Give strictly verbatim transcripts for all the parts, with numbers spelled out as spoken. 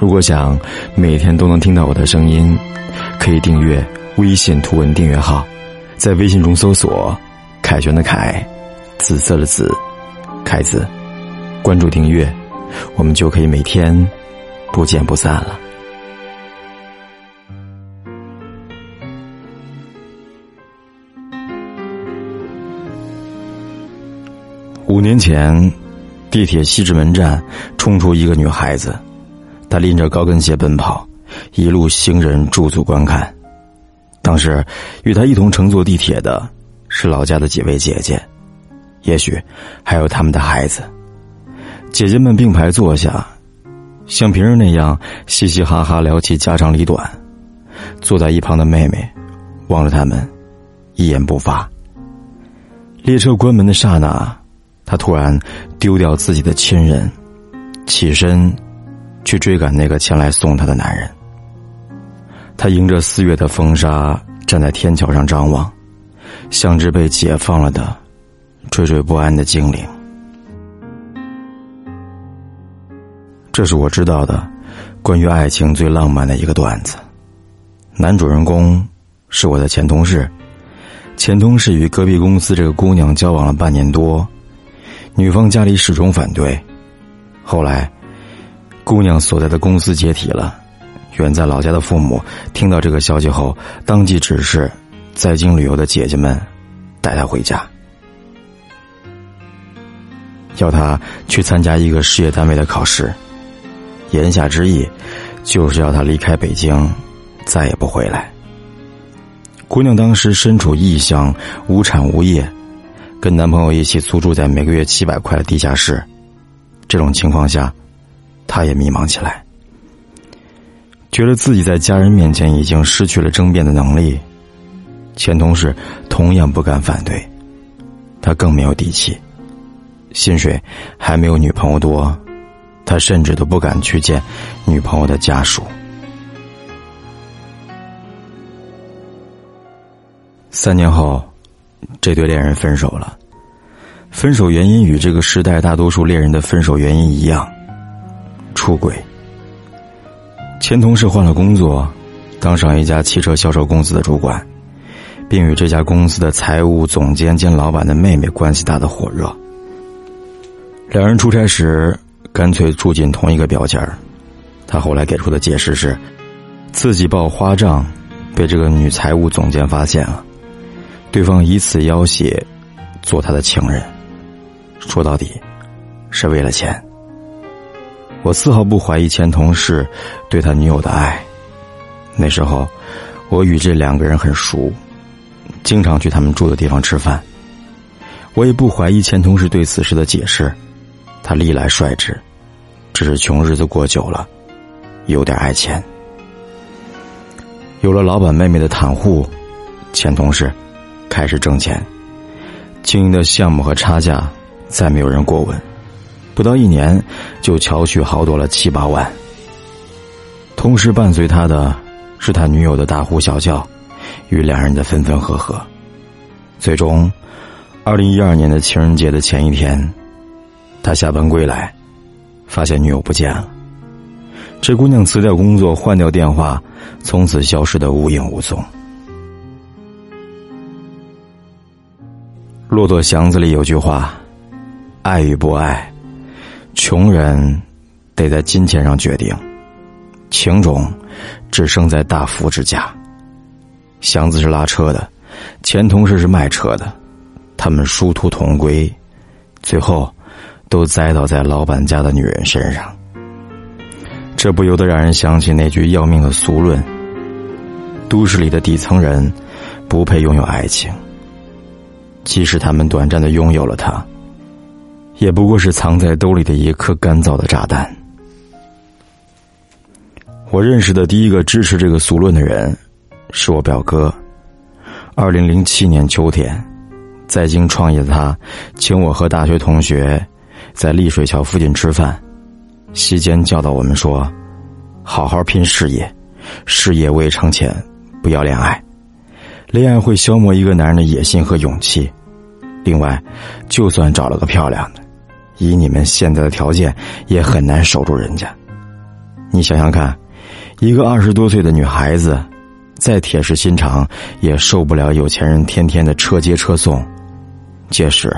如果想每天都能听到我的声音，可以订阅微信图文订阅号，在微信中搜索凯旋的凯，紫色的紫，凯子，关注订阅，我们就可以每天不见不散了。五年前，地铁西直门站冲出一个女孩子，她拎着高跟鞋奔跑，一路行人驻足观看。当时与她一同乘坐地铁的是老家的几位姐姐，也许还有他们的孩子。姐姐们并排坐下，像平日那样嘻嘻哈哈聊起家长里短。坐在一旁的妹妹望着他们一言不发。列车关门的刹那，她突然丢掉自己的亲人，起身去追赶那个前来送她的男人。她迎着四月的风沙，站在天桥上张望，像只被解放了的惴惴不安的精灵。这是我知道的关于爱情最浪漫的一个段子。男主人公是我的前同事，前同事与隔壁公司这个姑娘交往了半年多，女方家里始终反对，后来姑娘所在的公司解体了，远在老家的父母听到这个消息后，当即指示在京旅游的姐姐们带她回家，要她去参加一个事业单位的考试，言下之意就是要她离开北京，再也不回来。姑娘当时身处异乡，无产无业，跟男朋友一起租住在每个月七百块的地下室，这种情况下，她也迷茫起来，觉得自己在家人面前已经失去了争辩的能力。前同事同样不敢反对，她更没有底气，薪水还没有女朋友多，她甚至都不敢去见女朋友的家属。三年后，这对恋人分手了，分手原因与这个时代大多数恋人的分手原因一样，出轨。前同事换了工作，当上一家汽车销售公司的主管，并与这家公司的财务总监兼老板的妹妹关系打得火热。两人出差时干脆住进同一个标间儿。他后来给出的解释是，自己报花账被这个女财务总监发现了，对方以此要挟做他的情人，说到底是为了钱。我丝毫不怀疑前同事对他女友的爱，那时候我与这两个人很熟，经常去他们住的地方吃饭。我也不怀疑前同事对此事的解释，他历来率直，只是穷日子过久了，有点爱钱。有了老板妹妹的袒护，前同事开始挣钱，经营的项目和差价再没有人过问，不到一年就巧取豪夺了七八万。同时伴随他的是他女友的大呼小叫与两人的分分合合。最终二零一二年的情人节的前一天，他下班归来，发现女友不见了。这姑娘辞掉工作，换掉电话，从此消失得无影无踪。《骆驼祥子》里有句话，爱与不爱，穷人得在金钱上决定，情种只生在大福之家。祥子是拉车的，前同事是卖车的，他们殊途同归，最后都栽倒在老板家的女人身上。这不由得让人想起那句要命的俗论，都市里的底层人不配拥有爱情，即使他们短暂地拥有了它，也不过是藏在兜里的一颗干燥的炸弹。我认识的第一个支持这个俗论的人是我表哥。二零零七年秋天，在京创业的他请我和大学同学在丽水桥附近吃饭，席间教导我们说，好好拼事业，事业未成前不要恋爱，恋爱会消磨一个男人的野心和勇气。另外，就算找了个漂亮的，以你们现在的条件也很难守住人家。你想想看，一个二十多岁的女孩子，再铁石心肠也受不了有钱人天天的车接车送，届时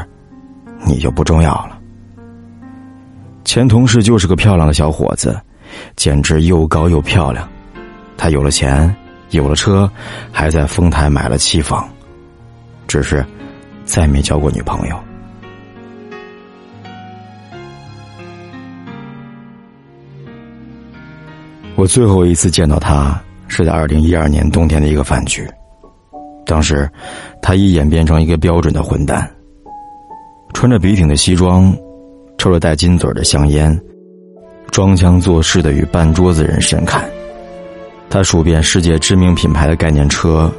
你就不重要了。前同事就是个漂亮的小伙子，简直又高又漂亮，他有了钱有了车，还在丰台买了期房，只是再没交过女朋友。我最后一次见到他是在二零一二年冬天的一个饭局，当时他一眼变成一个标准的混蛋，穿着笔挺的西装，抽着带金嘴的香烟，装腔作势的与半桌子人神侃。他数遍世界知名品牌的概念车，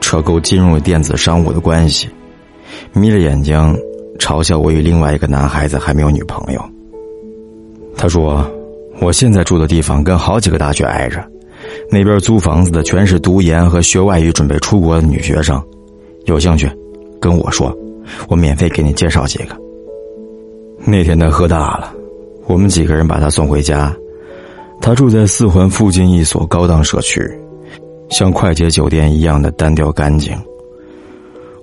扯钩金融与电子商务的关系，眯着眼睛嘲笑我与另外一个男孩子还没有女朋友。他说我现在住的地方跟好几个大学挨着，那边租房子的全是读研和学外语准备出国的女学生，有兴趣跟我说，我免费给你介绍几个。那天他喝大了，我们几个人把他送回家。他住在四环附近一所高档社区，像快捷酒店一样的单调干净。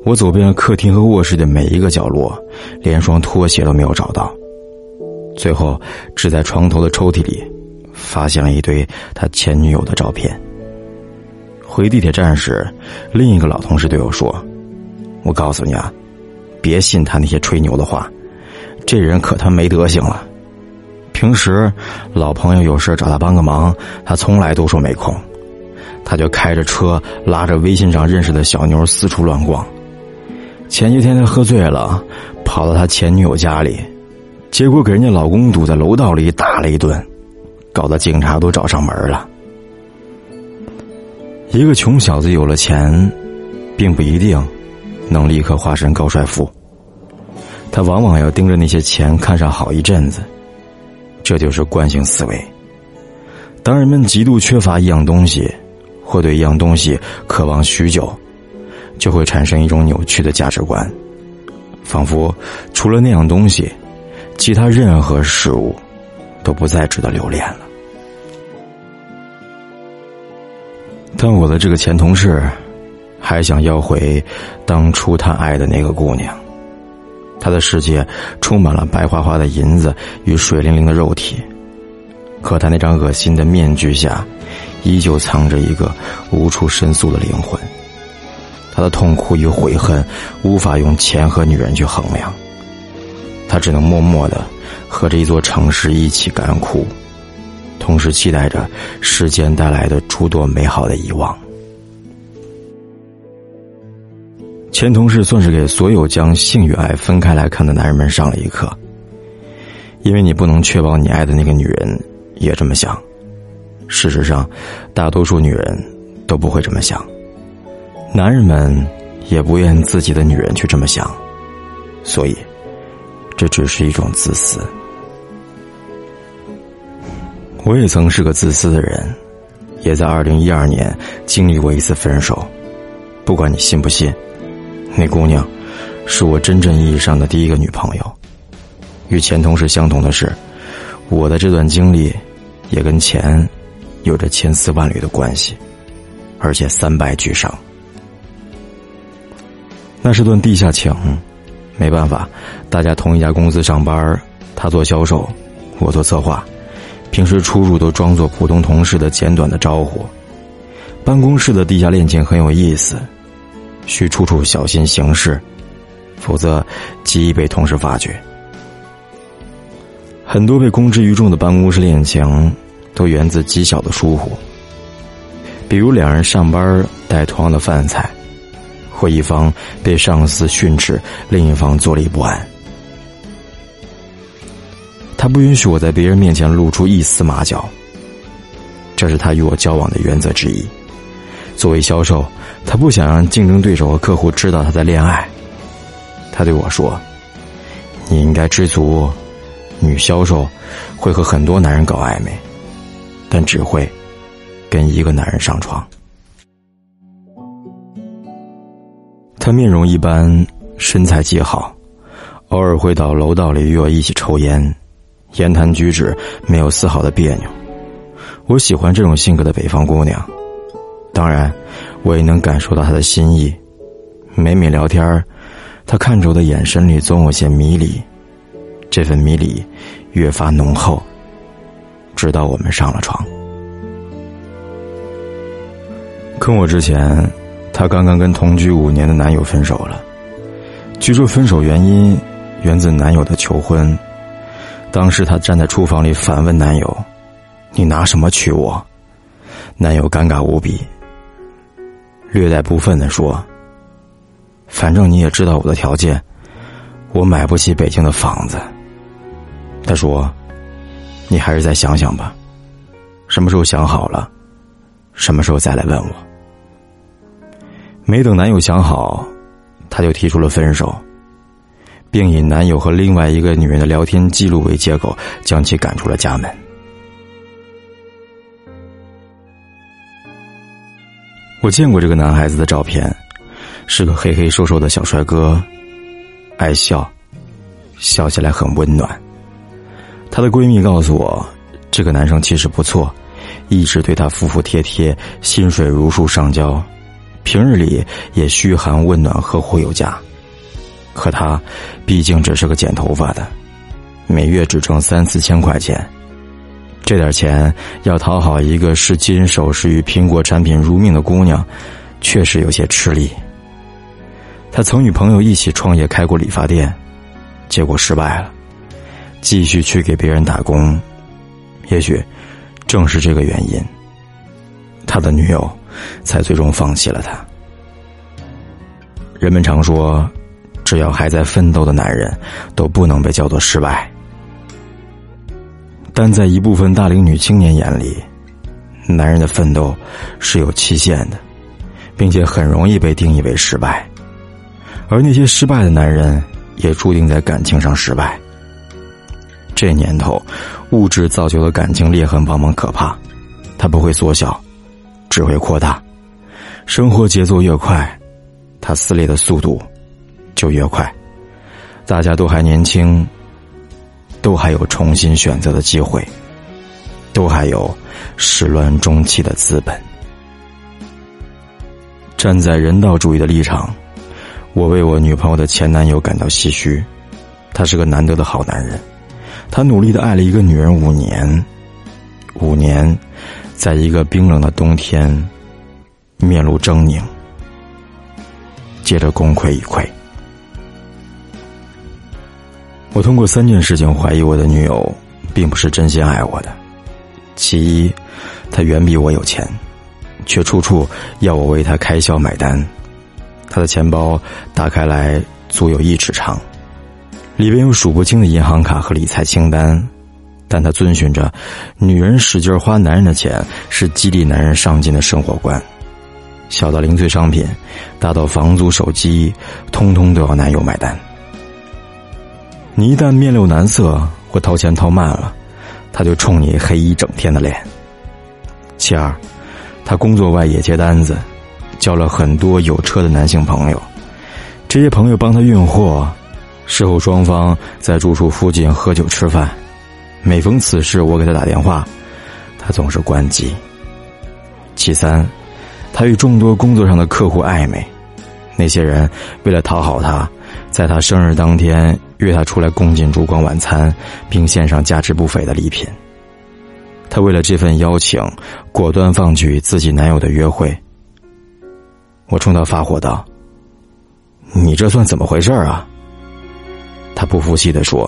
我走遍了客厅和卧室的每一个角落，连双拖鞋都没有找到，最后只在床头的抽屉里发现了一堆他前女友的照片。回地铁站时，另一个老同事对我说，我告诉你啊，别信他那些吹牛的话，这人可他没德行了。平时老朋友有事找他帮个忙，他从来都说没空，他就开着车拉着微信上认识的小妞四处乱逛。前些天他喝醉了，跑到他前女友家里，结果给人家老公堵在楼道里打了一顿，搞得警察都找上门了。一个穷小子有了钱并不一定能立刻化身高帅富，他往往要盯着那些钱看上好一阵子，这就是惯性思维。当人们极度缺乏一样东西，或对一样东西渴望许久，就会产生一种扭曲的价值观，仿佛除了那样东西，其他任何事物都不再值得留恋了。但我的这个前同事还想要回当初他爱的那个姑娘，他的世界充满了白花花的银子与水灵灵的肉体，可他那张恶心的面具下依旧藏着一个无处申诉的灵魂，他的痛苦与悔恨无法用钱和女人去衡量，他只能默默地和这一座城市一起干枯，同时期待着时间带来的诸多美好的遗忘。前同事算是给所有将性与爱分开来看的男人们上了一课，因为你不能确保你爱的那个女人也这么想。事实上，大多数女人都不会这么想，男人们也不愿自己的女人去这么想，所以这只是一种自私。我也曾是个自私的人，也在二零一二年经历过一次分手。不管你信不信，那姑娘是我真正意义上的第一个女朋友。与前同事相同的是，我的这段经历也跟钱有着千丝万缕的关系，而且三败俱伤。那是段地下情，没办法，大家同一家公司上班，他做销售，我做策划，平时出入都装作普通同事的简短的招呼。办公室的地下恋情很有意思，需处处小心行事，否则极易被同事发觉。很多被公之于众的办公室恋情都源自极小的疏忽，比如两人上班带同样的饭菜，或一方被上司训斥，另一方坐立不安。他不允许我在别人面前露出一丝马脚，这是他与我交往的原则之一。作为销售，他不想让竞争对手和客户知道他在恋爱。他对我说，你应该知足，女销售会和很多男人搞暧昧，但只会跟一个男人上床。他面容一般，身材极好，偶尔会到楼道里与我一起抽烟，言谈举止没有丝毫的别扭。我喜欢这种性格的北方姑娘，当然我也能感受到她的心意。每每聊天，她看着我的眼神里总有些迷离，这份迷离越发浓厚，直到我们上了床。跟我之前，她刚刚跟同居五年的男友分手了，据说分手原因源自男友的求婚。当时她站在厨房里反问男友，你拿什么娶我？男友尴尬无比，略带不忿地说，反正你也知道我的条件，我买不起北京的房子。她说，你还是再想想吧，什么时候想好了什么时候再来问我。没等男友想好，她就提出了分手，并以男友和另外一个女人的聊天记录为借口，将其赶出了家门。我见过这个男孩子的照片，是个黑黑瘦瘦的小帅哥，爱笑，笑起来很温暖。她的闺蜜告诉我，这个男生其实不错，一直对她服服帖帖，薪水如数上交，平日里也嘘寒问暖，呵护有加。可他毕竟只是个剪头发的，每月只挣三四千块钱，这点钱要讨好一个视金首饰与苹果产品如命的姑娘，确实有些吃力。他曾与朋友一起创业开过理发店，结果失败了，继续去给别人打工。也许正是这个原因，他的女友才最终放弃了他。人们常说，只要还在奋斗的男人都不能被叫做失败，但在一部分大龄女青年眼里，男人的奋斗是有期限的，并且很容易被定义为失败。而那些失败的男人也注定在感情上失败。这年头，物质造就的感情裂痕往往可怕，它不会缩小，只会扩大。生活节奏越快，它撕裂的速度就越快。大家都还年轻，都还有重新选择的机会，都还有始乱终弃的资本。站在人道主义的立场，我为我女朋友的前男友感到唏嘘。他是个难得的好男人，他努力地爱了一个女人五年，五年在一个冰冷的冬天面露狰狞，接着功亏一篑。我通过三件事情怀疑我的女友并不是真心爱我的。其一，她远比我有钱，却处处要我为她开销买单。她的钱包打开来足有一尺长，里边有数不清的银行卡和理财清单，但她遵循着女人使劲花男人的钱是激励男人上进的生活观，小到零碎商品，大到房租手机，通通都要男友买单。你一旦面露难色或掏钱掏慢了，他就冲你黑一整天的脸。其二，他工作外也接单子，交了很多有车的男性朋友，这些朋友帮他运货，事后双方在住处附近喝酒吃饭。每逢此事，我给他打电话，他总是关机。其三，他与众多工作上的客户暧昧，那些人为了讨好他，在他生日当天约他出来共进烛光晚餐，并献上价值不菲的礼品。他为了这份邀请，果断放弃与自己男友的约会。我冲他发火道，你这算怎么回事啊？他不服气地说，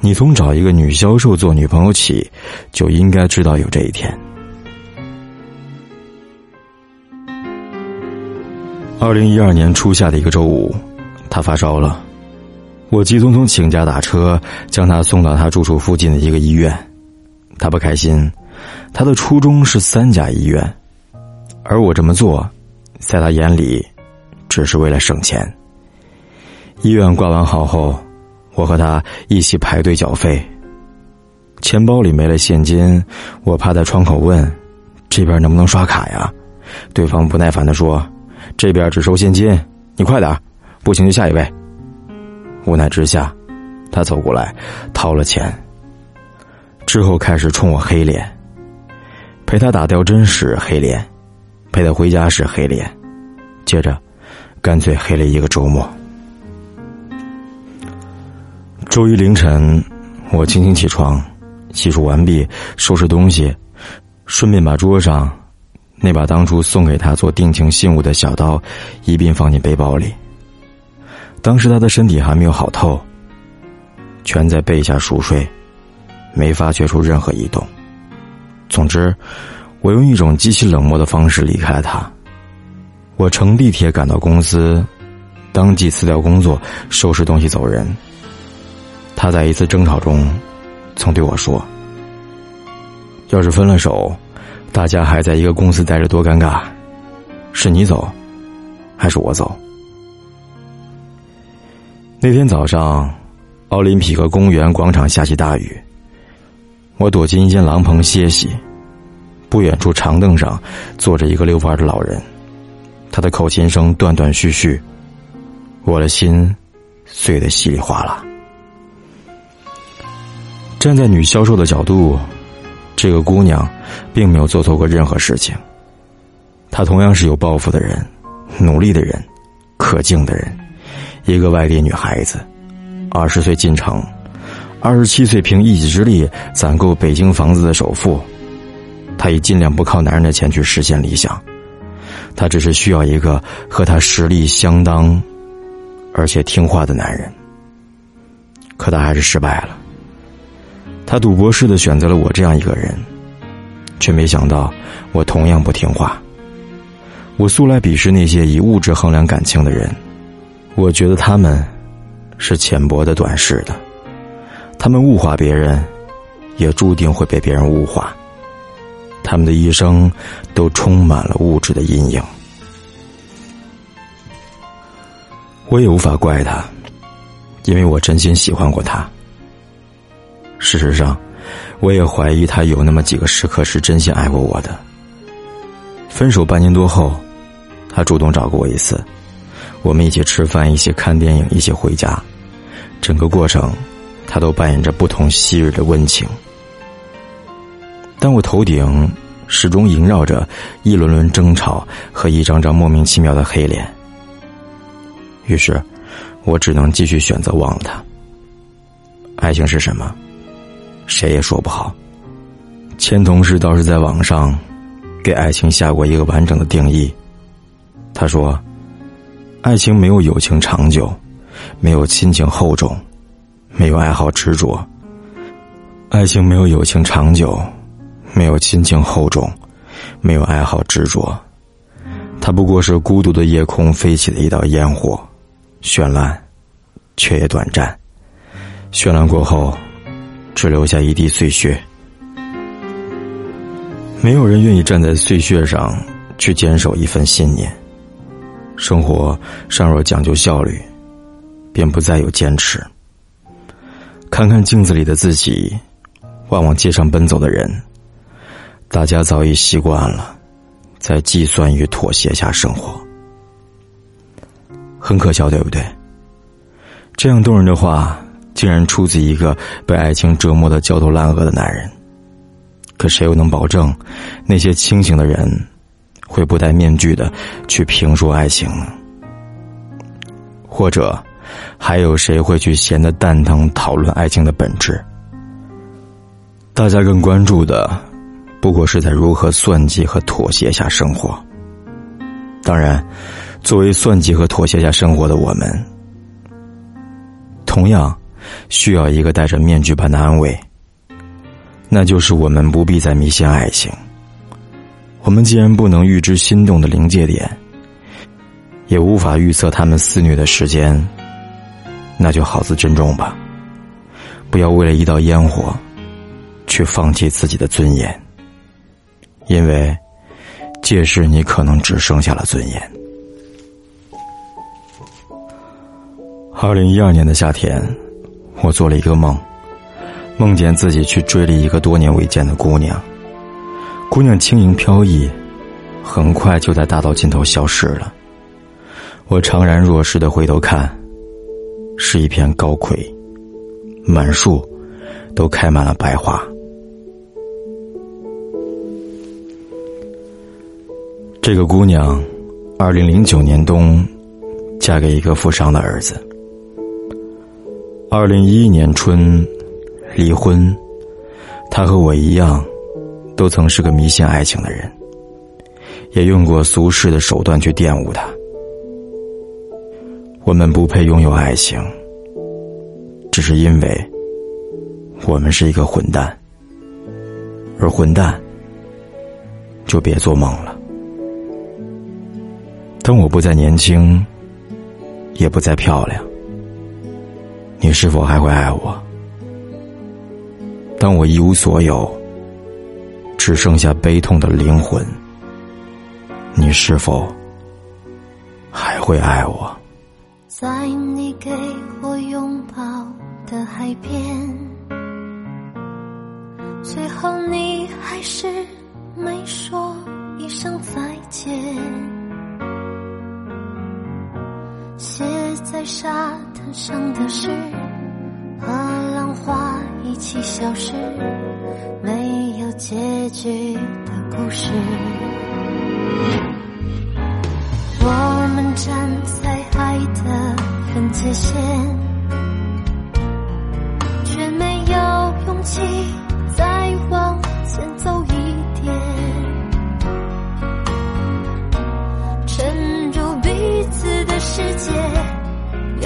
你从找一个女销售做女朋友起，就应该知道有这一天。二零一二年初夏的一个周五，他发烧了，我急匆匆请假打车，将他送到他住处附近的一个医院。他不开心，他的初衷是三甲医院，而我这么做，在他眼里，只是为了省钱。医院挂完号后，我和他一起排队缴费，钱包里没了现金，我趴在窗口问，这边能不能刷卡呀？对方不耐烦地说，这边只收现金，你快点，不行就下一位。无奈之下，他走过来掏了钱，之后开始冲我黑脸，陪他打吊针时黑脸，陪他回家时黑脸，接着干脆黑了一个周末。周一凌晨，我轻轻起床，洗漱完毕，收拾东西，顺便把桌上那把当初送给他做定情信物的小刀一并放进背包里。当时他的身体还没有好透，全在背下熟睡，没发觉出任何异动。总之，我用一种极其冷漠的方式离开了他。我乘地铁赶到公司，当即辞掉工作，收拾东西走人。他在一次争吵中曾对我说，要是分了手，大家还在一个公司待着多尴尬，是你走还是我走？那天早上，奥林匹克公园广场下起大雨，我躲进一间廊棚歇息。不远处长凳上坐着一个溜班的老人，他的口琴声断断续续，我的心碎得稀里哗啦。站在女销售的角度，这个姑娘并没有做错过任何事情，她同样是有抱负的人，努力的人，可敬的人。一个外地女孩子，二十岁进城，二十七岁凭一己之力攒够北京房子的首付。她已尽量不靠男人的钱去实现理想，她只是需要一个和她实力相当而且听话的男人。可她还是失败了，他赌博似的选择了我这样一个人，却没想到我同样不听话。我素来鄙视那些以物质衡量感情的人，我觉得他们是浅薄的、短视的，他们物化别人，也注定会被别人物化。他们的一生都充满了物质的阴影。我也无法怪他，因为我真心喜欢过他。事实上，我也怀疑他有那么几个时刻是真心爱过我的。分手半年多后，他主动找过我一次，我们一起吃饭，一起看电影，一起回家，整个过程他都扮演着不同昔日的温情。但我头顶始终萦绕着一轮轮争吵和一张张莫名其妙的黑脸，于是我只能继续选择忘了他。爱情是什么，谁也说不好。前同事倒是在网上给爱情下过一个完整的定义，他说，爱情没有友情长久，没有亲情厚重，没有爱好执着。爱情没有友情长久，没有亲情厚重，没有爱好执着，它不过是孤独的夜空飞起的一道烟火，绚烂却也短暂，绚烂过后只留下一地碎屑。没有人愿意站在碎屑上去坚守一份信念。生活尚若讲究效率，便不再有坚持。看看镜子里的自己，望望街上奔走的人，大家早已习惯了在计算与妥协下生活。很可笑，对不对？这样动人的话竟然出自一个被爱情折磨得焦头烂额的男人。可谁又能保证那些清醒的人会不戴面具的去评说爱情呢？或者还有谁会去闲得蛋疼讨论爱情的本质？大家更关注的不过是在如何算计和妥协下生活。当然，作为算计和妥协下生活的我们，同样需要一个戴着面具般的安慰，那就是我们不必再迷信爱情。我们既然不能预知心动的临界点，也无法预测他们肆虐的时间，那就好自珍重吧。不要为了一道烟火去放弃自己的尊严，因为届时你可能只剩下了尊严。二零一二年的夏天，我做了一个梦，梦见自己去追了一个多年未见的姑娘，姑娘轻盈飘逸，很快就在大道尽头消失了。我怅然若失地回头看，是一片高葵，满树都开满了白花。这个姑娘二零零九年冬嫁给一个富商的儿子，二零一一年春离婚。她和我一样都曾是个迷信爱情的人，也用过俗世的手段去玷污她。我们不配拥有爱情，只是因为我们是一个混蛋，而混蛋就别做梦了。当我不再年轻，也不再漂亮，你是否还会爱我？当我一无所有，只剩下悲痛的灵魂，你是否还会爱我？在你给我拥抱的海边，最后你还是没说一声再见，写在沙滩上的诗和浪花一起消失，没有结局的故事。我们站在爱的分界线，却没有勇气再往前走一点，沉入彼此的世界，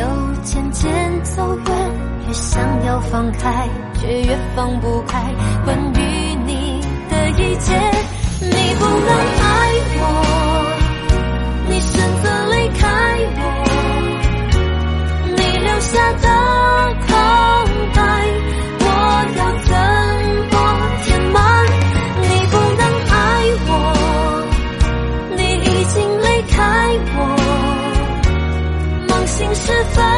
又渐渐走远，越想要放开，却越放不开关于你的一切。你不能爱我，你选择离开我，你留下的空白，我要怎么填满？你不能爱我，你已经离开我，梦醒时分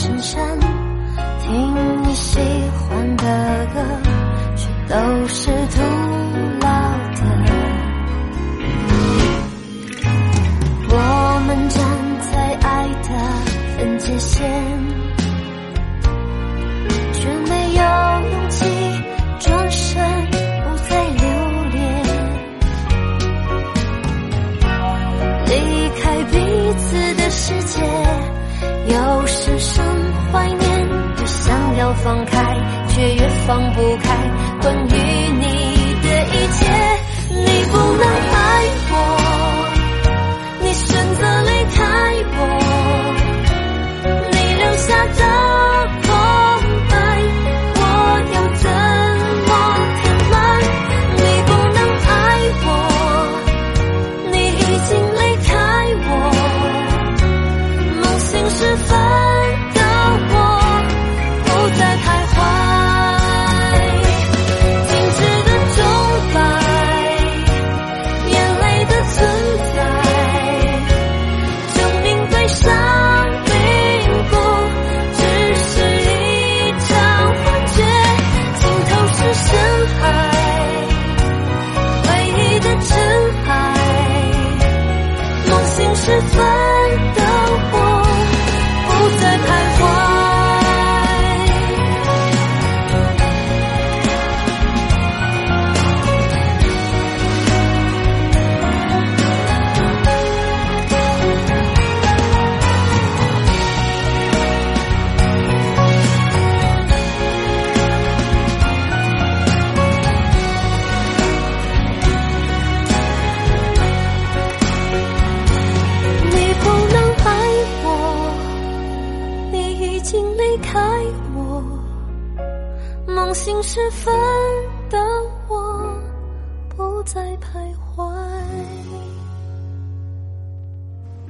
衬衫，听你喜欢的歌，却都是徒劳的。我们站在爱的分界线，却没有勇气转身不再留恋，离开彼此的世界，有时深怀念，越想要放开，却越放不开关于你的一切。你不能爱我，你选择离开我，你留下的空白，我要怎么填满？你不能爱我，你已经离开我，梦醒时分的我不再徘徊，静止的钟摆，眼泪的存在，证明悲伤并不只是一场幻觉，尽头是深海，回忆的尘埃，梦醒时分醒时分的我不再徘徊。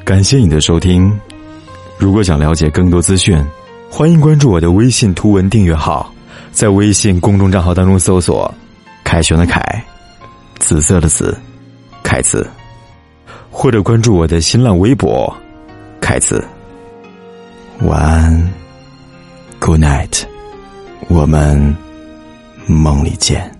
感谢你的收听，如果想了解更多资讯，欢迎关注我的微信图文订阅号，在微信公众账号当中搜索凯旋的凯，紫色的紫，凯子，或者关注我的新浪微博，凯子。晚安 ，Good night， 我们梦里见。